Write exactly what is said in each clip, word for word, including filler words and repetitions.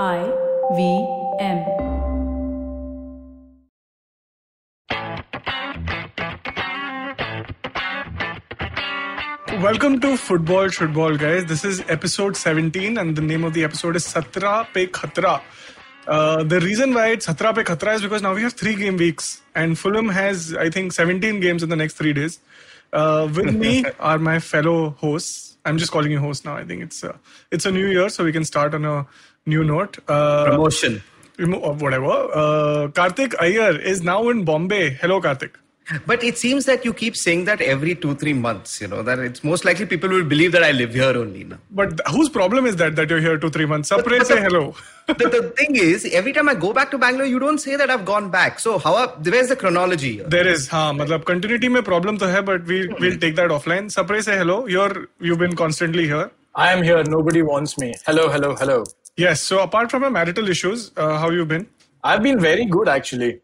I V M. Welcome to Football Should Ball, guys. This is episode seventeen, and the name of the episode is Satra Pe Khatra. Uh, the reason why it's Satra Pe Khatra is because now we have three game weeks, and Fulham has, I think, seventeen games in the next three days. Uh, with me are my fellow hosts. I'm just calling you host now. I think it's a, it's a new year, so we can start on a new note. Uh, Promotion. Or whatever. Uh, Karthik Iyer is now in Bombay. Hello, Karthik. But it seems that you keep saying that every two, three months, you know, that it's most likely people will believe that I live here only now. But whose problem is that, that you're here two, three months? Sapre, say hello. the, the thing is, every time I go back to Bangalore, you don't say that I've gone back. So how? Where's the chronology here? There is. Haan, matlab, continuity mein problem to hai, but we, we'll take that offline. Sapre, say hello. You're, you've been constantly here. I am here. Nobody wants me. Hello, hello, hello. Yes. So apart from my marital issues, uh, how you been? I've been very good, actually.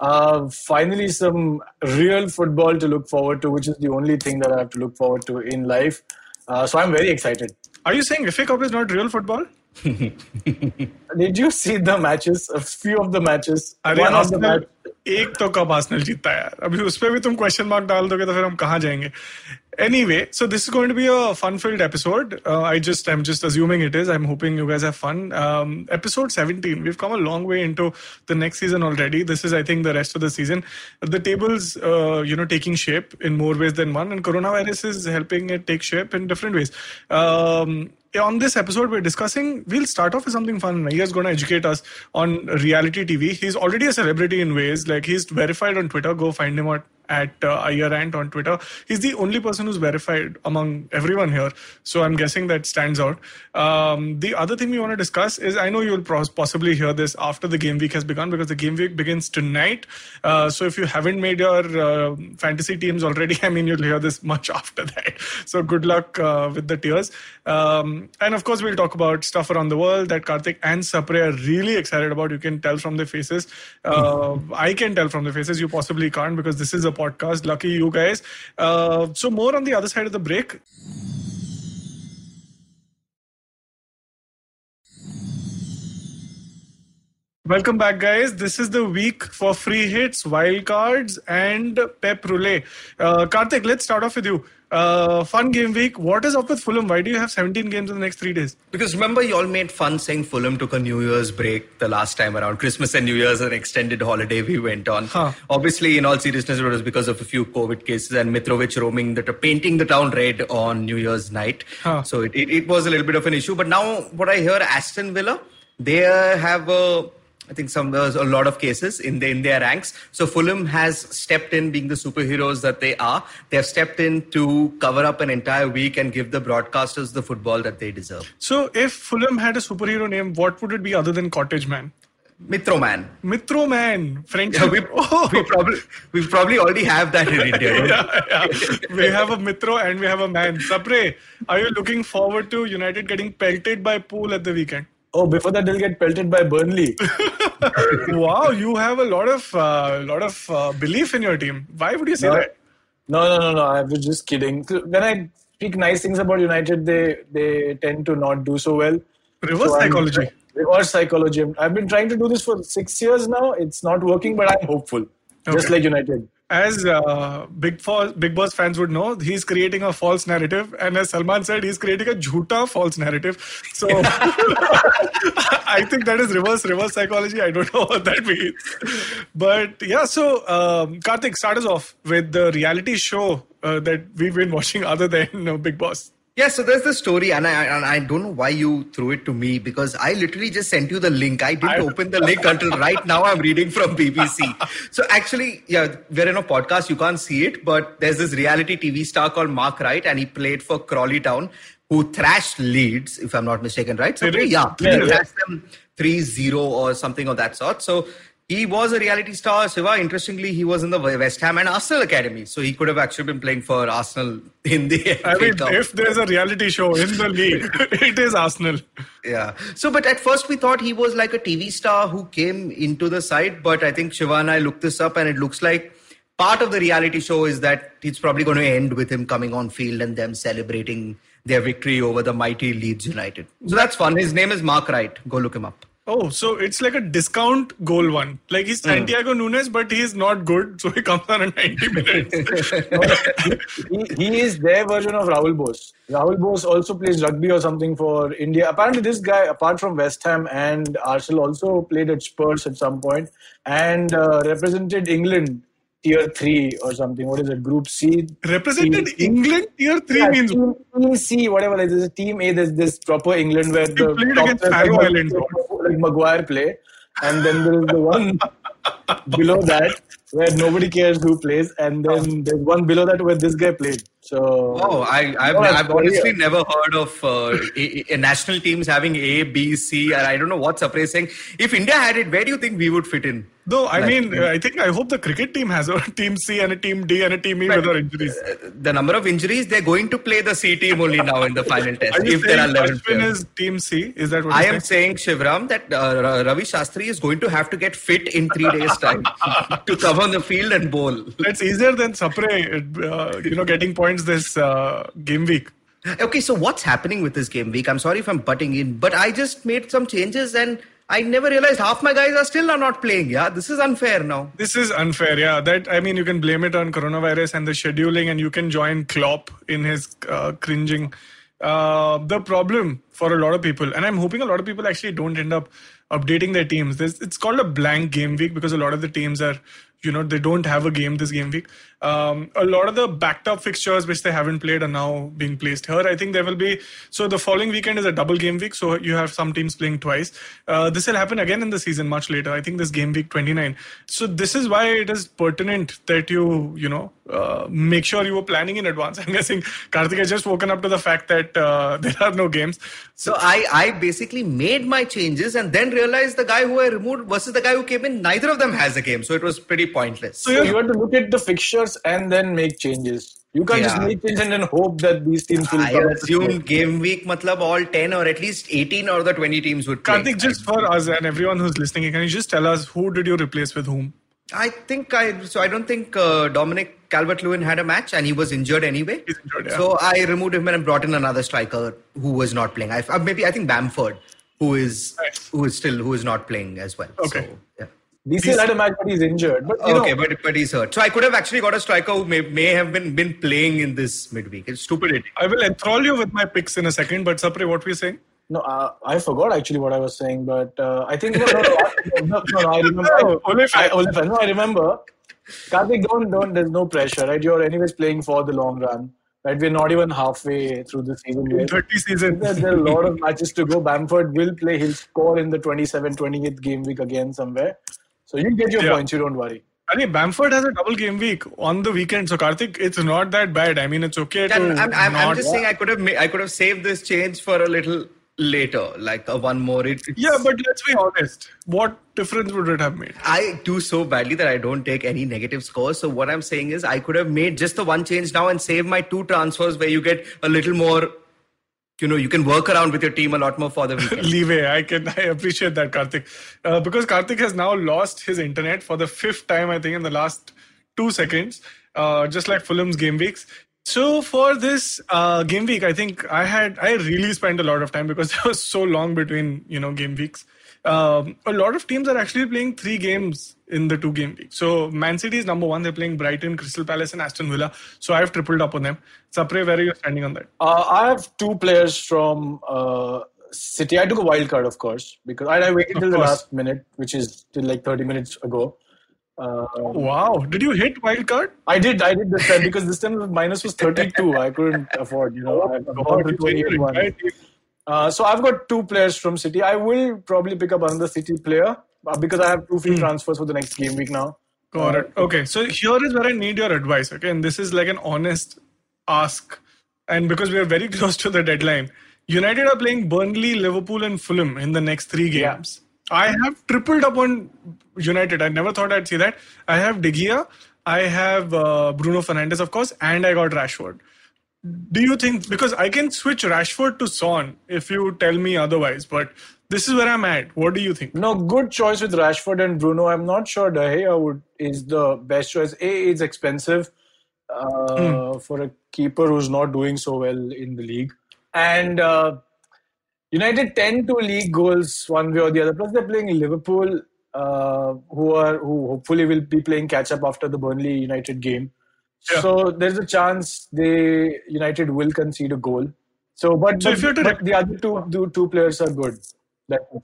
Uh, finally, some real football to look forward to, which is the only thing that I have to look forward to in life. Uh, so I'm very excited. Are you saying I F A Cup is not real football? Did you see the matches? A few of the matches. Are One of the matches. एक तो कब Arsenal जीतता है यार अभी उस पे भी तुम क्वेश्चन मार्क डाल दोगे तो फिर हम कहां जाएंगे anyway so this is going to be a fun filled episode I just I am just assuming it is I am hoping you guys have fun episode seventeen we have come a long way into the next season already this is I think the rest of the season the tables you know taking shape in more ways than one and coronavirus is helping it take shape in different ways On this episode, we're discussing, we'll start off with something fun. Iyer's going to educate us on reality T V. He's already a celebrity in ways. Like, he's verified on Twitter. Go find him out at uh, Ayerant on Twitter. He's the only person who's verified among everyone here. So I'm guessing that stands out. Um, the other thing we want to discuss is, I know you'll pros- possibly hear this after the game week has begun, because the game week begins tonight. Uh, so if you haven't made your uh, fantasy teams already, I mean, you'll hear this much after that. So good luck uh, with the tears. Um, and of course, we'll talk about stuff around the world that Karthik and Sapre are really excited about. You can tell from their faces. Uh, I can tell from their faces. You possibly can't, because this is a podcast. Lucky you guys. Uh, so more on the other side of the break. Welcome back, guys. This is the week for free hits, wild cards, and pep roulette. Uh, Karthik, let's start off with you. Uh, fun game week. What is up with Fulham? Why do you have seventeen games in the next three days? Because remember, you all made fun saying Fulham took a New Year's break the last time around. Christmas and New Year's, an extended holiday we went on. Huh. Obviously, in all seriousness, it was because of a few COVID cases and Mitrovic roaming, the, painting the town red on New Year's night. Huh. So it, it, it was a little bit of an issue. But now what I hear, Aston Villa, they have a... I think some there's a lot of cases in, the, in their ranks. So Fulham has stepped in, being the superheroes that they are. They have stepped in to cover up an entire week and give the broadcasters the football that they deserve. So if Fulham had a superhero name, what would it be other than Cottage Man? Mitro Man. Mitro Man. French. Yeah, we, oh. we, probably, we probably already have that in India. yeah, yeah. We have a Mitro and we have a Man. Sapre, are you looking forward to United getting pelted by Poole at the weekend? Oh, before that, they'll get pelted by Burnley. Wow, you have a lot of uh, lot of uh, belief in your team. Why would you say no, that? No, no, no, no. I was just kidding. When I speak nice things about United, they they tend to not do so well. Reverse so psychology. I'm, reverse psychology. I've been trying to do this for six years now. It's not working, but I'm hopeful. Okay. Just like United. As uh, Big Boss, Big Boss fans would know, he's creating a false narrative. And as Salman said, he's creating a jhuta false narrative. So I think that is reverse, reverse psychology. I don't know what that means. But yeah, so um, Karthik, start us off with the reality show uh, that we've been watching other than uh, Big Boss. Yeah, so there's the story, and I and I don't know why you threw it to me, because I literally just sent you the link. I didn't I, open the link until right now. I'm reading from B B C. So actually, yeah, we're in a podcast. You can't see it, but there's this reality T V star called Mark Wright, and he played for Crawley Town, who thrashed Leeds, if I'm not mistaken, right? So okay, yeah, he thrashed them three zero or something of that sort. So he was a reality star, Shiva. Interestingly, he was in the West Ham and Arsenal Academy. So he could have actually been playing for Arsenal in the I mean, Cup. If there's a reality show in the league, it is Arsenal. Yeah. So, but at first we thought he was like a T V star who came into the side. But I think Shiva and I looked this up, and it looks like part of the reality show is that it's probably going to end with him coming on field and them celebrating their victory over the mighty Leeds United. So that's fun. His name is Mark Wright. Go look him up. Oh, so it's like a discount goal one. Like he's Santiago mm. Nunes, but he's not good. So he comes on in ninety minutes. he, he is their version of Rahul Bose. Rahul Bose also plays rugby or something for India. Apparently this guy, apart from West Ham and Arsenal, also played at Spurs at some point and uh, represented England tier three or something. What is it? Group C? Represented team England C. tier three yeah, means... Team, team C, whatever. Like, there's a team A, there's this proper England where they the... played against Faroe Islands. Like Maguire play. And then there's the one below that where nobody cares who plays. And then there's one below that where this guy played. So... Oh, I, I've, no, I've honestly never heard of uh, a, a national teams having A, B, C. And I don't know what Sapre is saying. If India had it, where do you think we would fit in? No, I like, mean, I think, I hope the cricket team has a team C and a team D and a team E without injuries. The number of injuries, they're going to play the C team only now in the final test. Are you if saying there are Ashwin is team C? Is that what I am saying? saying, Shivram, that uh, Ravi Shastri is going to have to get fit in three days' time to cover the field and bowl. That's easier than Sapre, uh, you know, getting points this uh, game week. Okay, so what's happening with this game week? I'm sorry if I'm butting in, but I just made some changes and I never realized half my guys are still not playing. Yeah, this is unfair now. This is unfair. Yeah, that I mean, you can blame it on coronavirus and the scheduling, and you can join Klopp in his uh, cringing. Uh, the problem for a lot of people, and I'm hoping a lot of people actually don't end up updating their teams. There's, it's called a blank game week because a lot of the teams are, you know, they don't have a game this game week. Um, a lot of the backed up fixtures which they haven't played are now being placed here. I think there will be, so the following weekend is a double game week. So you have some teams playing twice. Uh, this will happen again in the season much later. I think this game week twenty-nine. So this is why it is pertinent that you, you know, uh, make sure you were planning in advance. I'm guessing Karthik has just woken up to the fact that uh, there are no games. So I, I basically made my changes and then realized the guy who I removed versus the guy who came in, neither of them has a game. So it was pretty pointless. So you have to look at the fixtures and then make changes. You can't yeah. just make changes and then hope that these teams will I assume game week, matlab all ten or at least eighteen or the twenty teams would play. Karthik, just for us and everyone who's listening, can you just tell us who did you replace with whom? I think I, so I don't think uh, Dominic Calvert-Lewin had a match and he was injured anyway. He's injured, yeah. So I removed him and brought in another striker who was not playing. I, maybe I think Bamford, who is, nice. who is still, who is not playing as well. Okay. So, yeah. D C had a match, but he's injured. But, you okay, know. But, but he's hurt. So I could have actually got a striker who may, may have been, been playing in this midweek. It's stupidity. I will enthrall you with my picks in a second. But Sapre, what were you saying? No, uh, I forgot actually what I was saying. But uh, I think... No, no, no, no, no, I remember. No, only I, only no, I remember. Karthik, don't, don't. There's no pressure, right? You're anyways playing for the long run. Right, we're not even halfway through the season. Yet. thirty seasons. There, there are a lot of matches to go. Bamford will play. He'll score in the twenty-seventh, twenty-eighth game week again somewhere. So you get your yeah. points, you don't worry. I mean, Bamford has a double game week on the weekend. So, Karthik, it's not that bad. I mean, it's okay yeah, to I'm, I'm, not... I'm just saying I could have ma- I could have saved this change for a little later. Like a one more. It's... Yeah, but let's be honest. What difference would it have made? I do so badly that I don't take any negative scores. So, what I'm saying is I could have made just the one change now and save my two transfers where you get a little more... You know, you can work around with your team a lot more for the weekend. Leeway. I can. I appreciate that, Karthik. Uh, because Karthik has now lost his internet for the fifth time, I think, in the last two seconds. Uh, just like Fulham's game weeks. So for this uh, game week, I think I had I really spent a lot of time because there was so long between, you know, game weeks. Um, a lot of teams are actually playing three games in the two game week. So Man City is number one. They're playing Brighton, Crystal Palace and Aston Villa. So I've tripled up on them. Sapre, where are you standing on that? Uh, I have two players from uh, City. I took a wild card, of course, because I, I waited until the last minute, which is till like thirty minutes ago. Uh, oh, wow. Did you hit wild card? I did. I did this time because this time the minus was thirty-two. I couldn't afford, you know. I Uh, so I've got two players from City. I will probably pick up another City player because I have two free mm. transfers for the next game week now. Got it. Okay. So here is where I need your advice. Okay. And this is like an honest ask. And because we are very close to the deadline, United are playing Burnley, Liverpool and Fulham in the next three games. Yeah. I have tripled up on United. I never thought I'd see that. I have De Gea. I have uh, Bruno Fernandes, of course. And I got Rashford. Do you think, because I can switch Rashford to Son if you tell me otherwise, but this is where I'm at. What do you think? No, good choice with Rashford and Bruno. I'm not sure De Gea would, is the best choice. A, it's expensive uh, mm. for a keeper who's not doing so well in the league. And uh, United tend to leak goals one way or the other. Plus, they're playing Liverpool, uh, who are who hopefully will be playing catch-up after the Burnley United game. Yeah. So there's a chance they United will concede a goal. So, but, so but, if you had to but rec- the other two, two two players are good.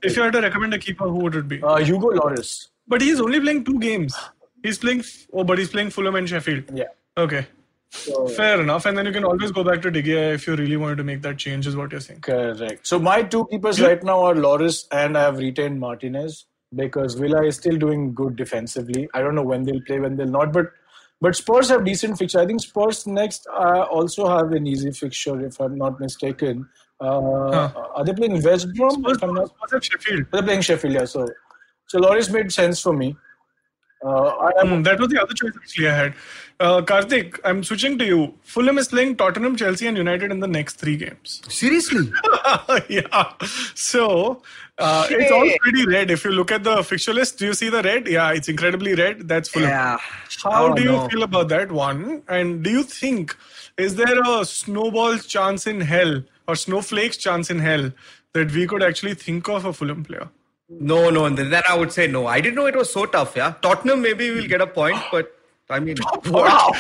If you had to recommend a keeper, who would it be? Uh, Hugo Lloris. But he's only playing two games. He's playing. Oh, but he's playing Fulham and Sheffield. Yeah. Okay. So, fair enough. And then you can always go back to De Gea if you really wanted to make that change, is what you're saying. Correct. So my two keepers right now are Lloris, and I have retained Martinez because Villa is still doing good defensively. I don't know when they'll play, when they'll not. But but Spurs have decent fixture. I think Spurs next uh, also have an easy fixture, if I'm not mistaken. Uh, huh. Are they playing West Brom? Spurs, I'm not, Spurs at Sheffield. They're playing Sheffield, yeah. So, so Lloris made sense for me. Uh, I, mm, that was the other choice actually I had. Uh, Karthik, I'm switching to you. Fulham is playing Tottenham, Chelsea and United in the next three games. Seriously? Yeah. So, uh, it's all pretty red. If you look at the fixture list, do you see the red? Yeah, it's incredibly red. That's Fulham. Yeah. How oh, do you no. feel about that one? And do you think, is there a snowball's chance in hell or snowflake's chance in hell that we could actually think of a Fulham player? No, no. And then I would say no. I didn't know it was so tough, yeah. Tottenham, maybe we'll get a point, but I mean... Wow!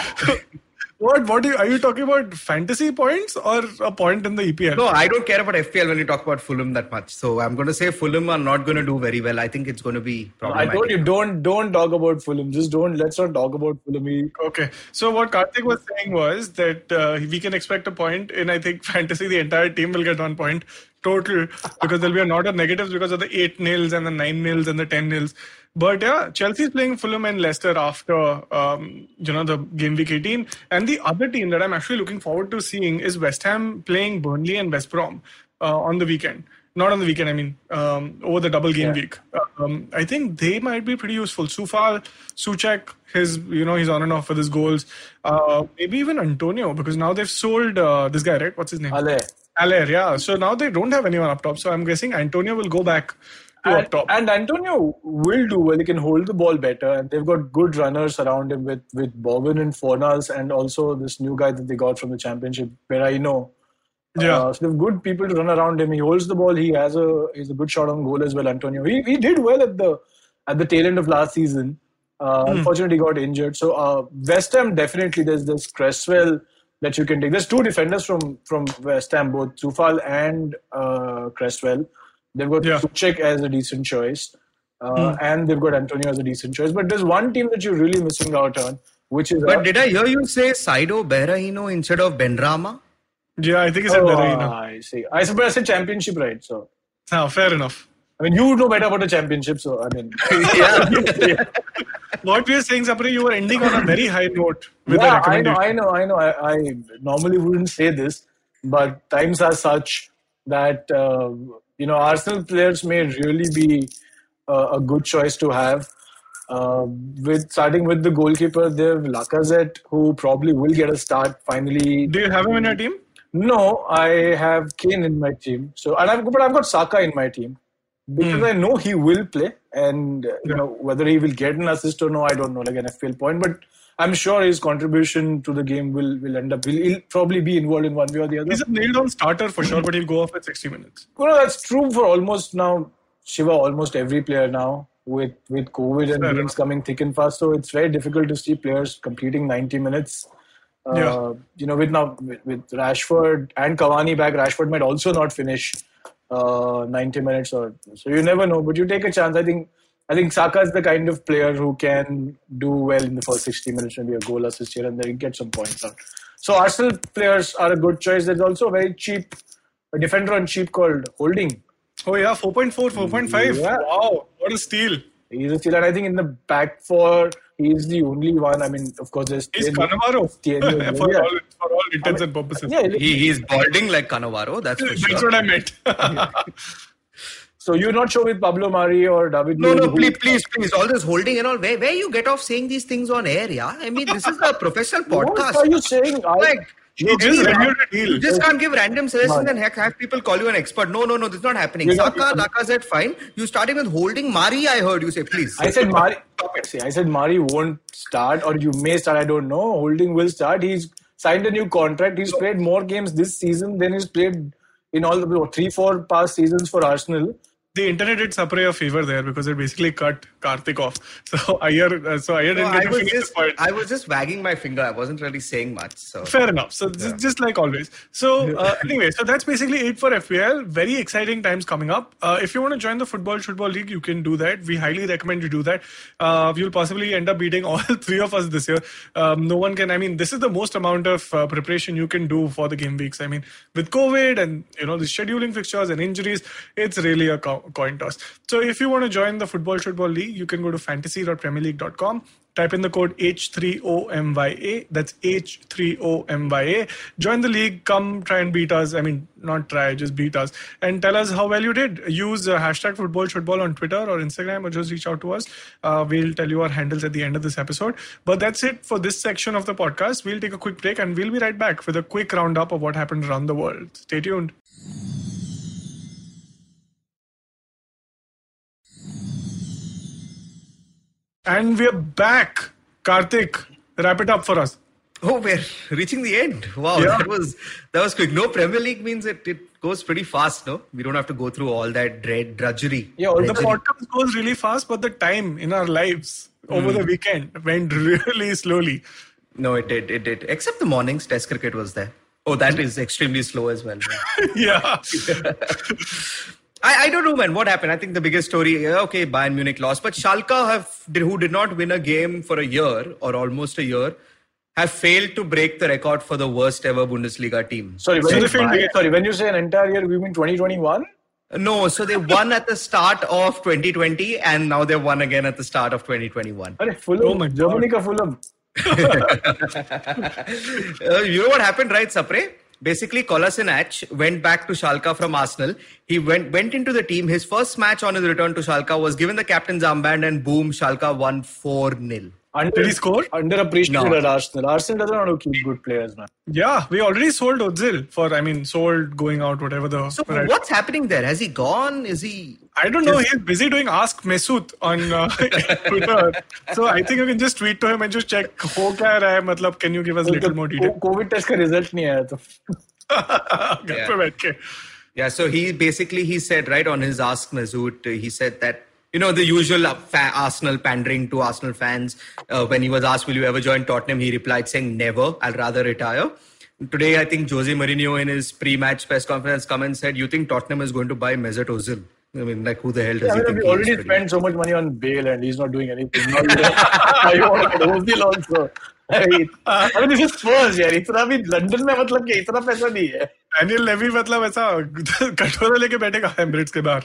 What? What are you, are you talking about fantasy points or a point in the E P L? No, I don't care about F P L when you talk about Fulham that much. So I'm going to say Fulham are not going to do very well. I think it's going to be problematic. I told you, don't don't talk about Fulham. Just don't, let's not talk about Fulham. Okay. So what Karthik was saying was that uh, we can expect a point in, I think, fantasy. The entire team will get one point total because there'll be a lot of negatives because of the eight nils and the nine nils and the ten nils. But yeah, Chelsea's playing Fulham and Leicester after, um, you know, the game week eighteen. And the other team that I'm actually looking forward to seeing is West Ham playing Burnley and West Brom uh, on the weekend. Not on the weekend, I mean, um, over the double game yeah. week. Um, I think they might be pretty useful. Sufal, Suchek, his, you know, he's on and off with his goals. Uh, maybe even Antonio, because now they've sold uh, this guy, right? What's his name? Haller. Haller, yeah. So now they don't have anyone up top. So I'm guessing Antonio will go back. And, and Antonio will do well. He can hold the ball better, and they've got good runners around him with with Boban and Fornals, and also this new guy that they got from the Championship, Berahino. Yeah, uh, so they've good people to run around him. He holds the ball. He has a he's a good shot on goal as well. Antonio, he he did well at the at the tail end of last season. Uh, mm. Unfortunately, he got injured. So uh, West Ham definitely there's this Cresswell that you can take. There's two defenders from from West Ham, both Zufal and uh, Cresswell. They've got yeah. Suchek as a decent choice. Uh, mm. And they've got Antonio as a decent choice. But there's one team that you're really missing out on, which is... But up. Did I hear you say Saido Berahino instead of Benrama? Yeah, I think he said oh, Berahino. I see. I said, but I said championship, right? So. Oh, fair enough. I mean, you know better about a championship, so I mean... yeah. yeah. What we were saying, Sapri, you were ending on a very high note. With yeah, I know, I know, I know. I, I normally wouldn't say this, but times are such that... Uh, You know, Arsenal players may really be uh, a good choice to have. Uh, with starting with the goalkeeper, they have Lacazette, who probably will get a start finally. Do you have him in your team? No, I have Kane in my team. So, and I've but I've got Saka in my team because mm. I know he will play, and uh, you yeah. know whether he will get an assist or no, I don't know, like an F P L point. But I'm sure his contribution to the game will, will end up... He'll, he'll probably be involved in one way or the other. He's a nailed-on starter for sure, but he'll go off at sixty minutes. Well, that's true for almost now, Shiva, almost every player now with, with COVID and games coming thick and fast. So it's very difficult to see players completing ninety minutes. Uh, yeah. You know, with now with, with Rashford and Cavani back, Rashford might also not finish uh, ninety minutes. or So you never know, but you take a chance. I think... I think Saka is the kind of player who can do well in the first sixty minutes, maybe a goal assist here and there, get some points out. So Arsenal players are a good choice. There's also a very cheap, a defender on cheap called Holding. Oh yeah, four point four, four point five. Yeah. Wow, what a steal. He's a steal, and I think in the back four, he's the only one. I mean, of course, there's... He's Canavaro. for, yeah. all, for all intents I mean, and purposes. Yeah, he, he's balding like Canavaro, that's for sure. That's what I meant. So you're not sure with Pablo Mari or David? No, Lewin, no, please, please, please. All this holding and all. Where, where you get off saying these things on air, yeah? I mean, this is a professional podcast. What are you saying? I, like, you, you just, deal. You just can't give random suggestions Man. and have, have people call you an expert. No, no, no, this is not happening. Saka, Lacazette, fine. You started with holding Mari, I heard you say, please. I said Mari. See, I said Mari won't start or you may start. I don't know. Holding will start. He's signed a new contract. He's played more games this season than he's played in all the three, four past seasons for Arsenal. The internet did Sapre a favor there because it basically cut Karthik off. So Iyer, so Iyer didn't no, get to this point. I was just wagging my finger. I wasn't really saying much. So fair enough. So yeah. just, just like always. So uh, anyway, so that's basically it for F P L. Very exciting times coming up. Uh, if you want to join the Football Should Ball League, you can do that. We highly recommend you do that. Uh, you'll possibly end up beating all three of us this year. Um, no one can. I mean, this is the most amount of uh, preparation you can do for the game weeks. I mean, with COVID and you know the scheduling fixtures and injuries, it's really a count. Coin toss. So if you want to join the Football Should Ball League, you can go to fantasy dot premier league dot com, type in the code H three O M Y A. That's H three O M Y A. Join the league. Come try and beat us. I mean, not try, just beat us. And tell us how well you did. Use uh, hashtag Football Should Ball on Twitter or Instagram, or just reach out to us. Uh, we'll tell you our handles at the end of this episode. But that's it for this section of the podcast. We'll take a quick break and we'll be right back with a quick roundup of what happened around the world. Stay tuned. And we're back. Karthik, wrap it up for us. Oh, we're reaching the end. Wow, yeah. that was that was quick. No, Premier League means it, it goes pretty fast, no? We don't have to go through all that dread drudgery. Yeah, drudgery. The podcast goes really fast, but the time in our lives mm. over the weekend went really slowly. No, it did. It did. Except the mornings, Test cricket was there. Oh, that is extremely slow as well. yeah. I, I don't know, man. What happened? I think the biggest story, okay, Bayern Munich lost. But Schalke, have, who did not win a game for a year or almost a year, have failed to break the record for the worst ever Bundesliga team. Sorry, when, so you, failed, sorry, when you say an entire year, we mean twenty twenty-one? No, so they won at the start of twenty twenty and now they won again at the start of twenty twenty-one. Are Fulham, oh Germany ka Fulham. uh, you know what happened, right, Sapre? Basically, Kolasinac went back to Schalke from Arsenal. He went went into the team. His first match on his return to Schalke was given the captain's armband and boom, Schalke won four nil. Under, did he score? Underappreciated no. at Arsenal. Arsenal doesn't want to keep good players, man. Yeah, we already sold Ozil for, I mean, sold, going out, whatever the... So, right. What's happening there? Has he gone? Is he... I don't know. Is... He's busy doing Ask Mesut on uh, Twitter. So, I think you can just tweet to him and just check, ho kya raha hai? Matlab, can you give us a little more detail? COVID test ka result nahi aaya to. Yeah, so he basically, he said, right, on his Ask Mesut, he said that, you know, the usual fa- Arsenal pandering to Arsenal fans. Uh, when he was asked, will you ever join Tottenham? He replied saying, never. I'll rather retire. Today, I think Jose Mourinho in his pre-match press conference come and said, you think Tottenham is going to buy Mesut Ozil? I mean, like, who the hell does yeah, he I mean, think we already spent so much money on Bale and he's not doing anything. Not doing Ozil also. I mean, I mean, this is Spurs, yeah. Itna bhi London mein matlab kya, itna paisa nahi hai. Daniel Levy matlab aisa kathora leke baithega Emirates ke bahar.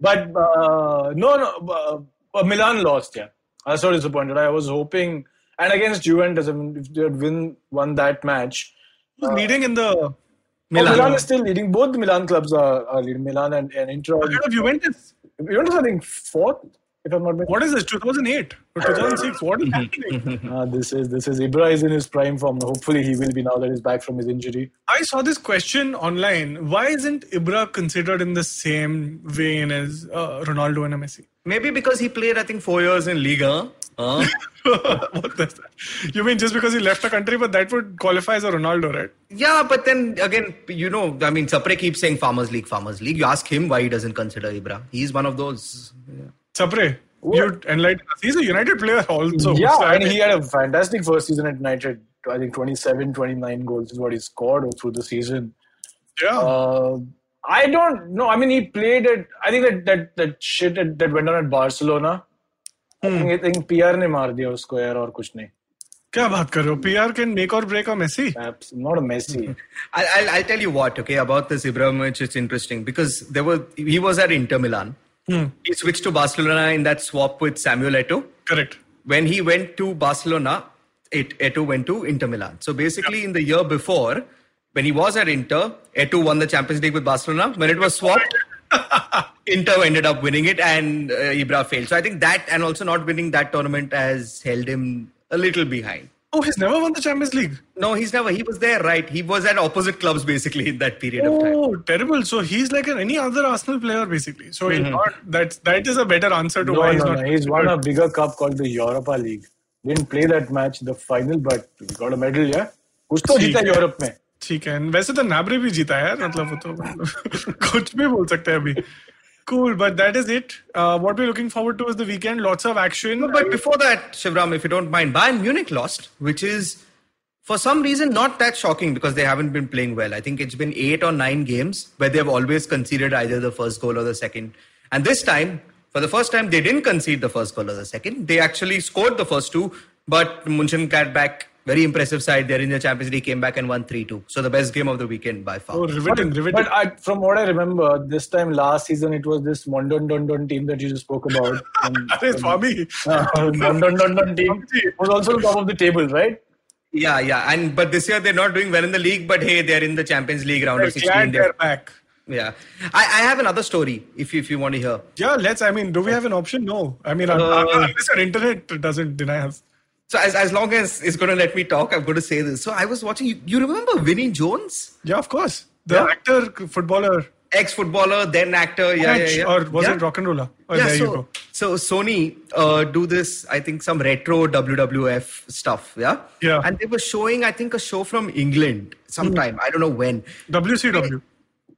But uh, no, no. Uh, Milan lost, yeah. I was so disappointed. I was hoping, and against Juventus, I mean, if they had win, won that match. Who's uh, leading in the oh, Milan? Milan is still leading. Both the Milan clubs are, are leading. Milan and, and Inter. What kind of Juventus? Juventus, I think fourth. If I'm not mistaken. What is this? two thousand eight or two thousand six? What is happening? Uh, this is this is Ibra is in his prime form. Hopefully he will be now that he's back from his injury. I saw this question online. Why isn't Ibra considered in the same vein as uh, Ronaldo and Messi? Maybe because he played, I think, four years in Liga. Huh? What does that? You mean just because he left the country, but that would qualify as a Ronaldo, right? Yeah, but then again, you know, I mean, Sapre keeps saying Farmers League, Farmers League. You ask him why he doesn't consider Ibra. He's one of those... Yeah. Sapre, you enlighten us. He's a United player also. Yeah, so and he had a fantastic first season at United. I think twenty-seven, twenty-nine goals is what he scored through the season. Yeah. Uh, I don't know. I mean, he played at... I think that that, that shit that, that went on at Barcelona. Hmm. I, think, I think P R ne maar diya usko yaar aur kuch nahi. Kya baat kar rahe ho? P R can make or break a Messi. Perhaps not a Messi. I'll, I'll, I'll tell you what, okay, about this Ibrahimovic. It's interesting because there were he was at Inter Milan. Hmm. He switched to Barcelona in that swap with Samuel Eto'o. Correct. When he went to Barcelona, it, Eto'o went to Inter Milan. So basically, yeah. in the year before, when he was at Inter, Eto'o won the Champions League with Barcelona. When it was swapped, Inter ended up winning it and uh, Ibra failed. So I think that and also not winning that tournament has held him a little behind. Oh, he's never won the Champions League? No, he's never. He was there, right? He was at opposite clubs, basically, in that period oh, of time. Oh, terrible. So, he's like any other Arsenal player, basically. So, mm-hmm. not, that's, that is a better answer to no, why no, he's not... No. He's won a bigger cup called the Europa League. Didn't play that match, the final, but got a medal, yeah? Kuch to jeeta Europe mein. ठीक है, वैसे तो नाबरे भी जीता है, मतलब वो तो कुछ भी बोल सकते हैं अभी. Cool, but that is it. Uh, what we're looking forward to is the weekend. Lots of action. No, but before that, Shivram, if you don't mind, Bayern Munich lost, which is for some reason not that shocking because they haven't been playing well. I think it's been eight or nine games where they've always conceded either the first goal or the second. And this time, for the first time, they didn't concede the first goal or the second. They actually scored the first two, but Munchen got back. Very impressive side. They're in the Champions League, came back and won three two. So the best game of the weekend by far. Oh, riveting, riveting. But I, from what I remember, this time last season, it was this Mondondondon team that you just spoke about. That is Swami. Mondondondon team was also on top of the table, right? Yeah, yeah. And but this year, they're not doing well in the league. But hey, they're in the Champions League round they're of sixteen. Glad they're, they're back. Yeah. I, I have another story, if you, if you want to hear. Yeah, let's. I mean, do we have an option? No. I mean, uh, unless our internet doesn't deny us. So as as long as it's going to let me talk, I'm going to say this. So I was watching, you, you remember Vinnie Jones? Yeah, of course. The yeah. actor, footballer. Ex-footballer, then actor. Yeah, yeah, yeah. Or was yeah. it rock and roller? Oh, yeah, there so, you go. So Sony uh, do this, I think some retro W W F stuff. Yeah. Yeah. And they were showing, I think, a show from England sometime. Mm. I don't know when. W C W.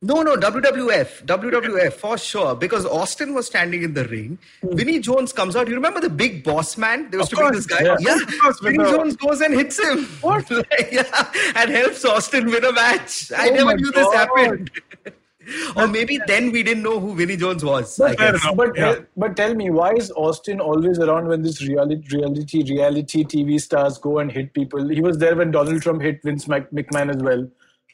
No, no, W W F. W W F for sure. Because Austin was standing in the ring. Mm. Vinnie Jones comes out. You remember the Big Boss Man? There was of to be this guy. Yeah. yeah. Course, Vinnie Jones goes and hits him. What? Like, yeah. And helps Austin win a match. Oh, I never knew God. This happened. Or maybe then we didn't know who Vinnie Jones was. But, but, yeah. but tell me, why is Austin always around when these reality, reality, reality T V stars go and hit people? He was there when Donald Trump hit Vince McMahon as well.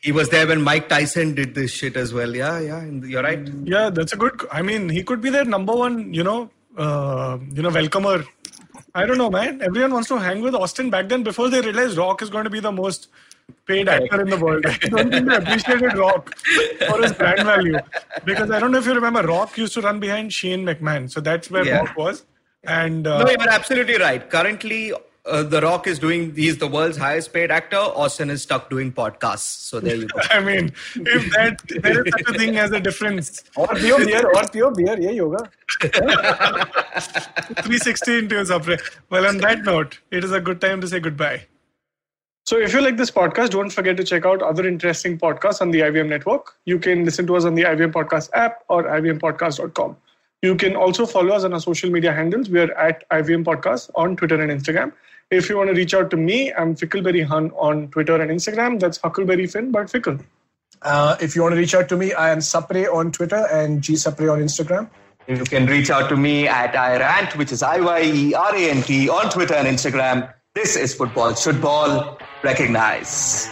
He was there when Mike Tyson did this shit as well. Yeah, yeah, you're right. Yeah, that's a good... I mean, he could be their number one, you know, uh, you know, welcomer. I don't know, man. Everyone wants to hang with Austin back then before they realized Rock is going to be the most paid actor in the world. I don't think they appreciated Rock for his brand value. Because I don't know if you remember, Rock used to run behind Shane McMahon. So that's where yeah. Rock was. And uh, no, you're absolutely right. Currently... Uh, The Rock is doing, he's the world's highest paid actor. Austin is stuck doing podcasts. So there you go. I mean, if that, there is such a thing as a difference. Or Theo Beer, or Theo Beer, yeah, yoga. three sixty into his upgrade. Well, on that note, it is a good time to say goodbye. So if you like this podcast, don't forget to check out other interesting podcasts on the I V M network. You can listen to us on the I V M Podcast app or I V M podcast dot com. You can also follow us on our social media handles. We are at I V M Podcast on Twitter and Instagram. If you want to reach out to me, I'm Fickleberry Hun on Twitter and Instagram. That's Huckleberry Finn, but Fickle. Uh, if you want to reach out to me, I am Sapre on Twitter and G Sapre on Instagram. You can reach out to me at Ayerant, which is I Y E R A N T on Twitter and Instagram. This is Football Should Ball. Recognize.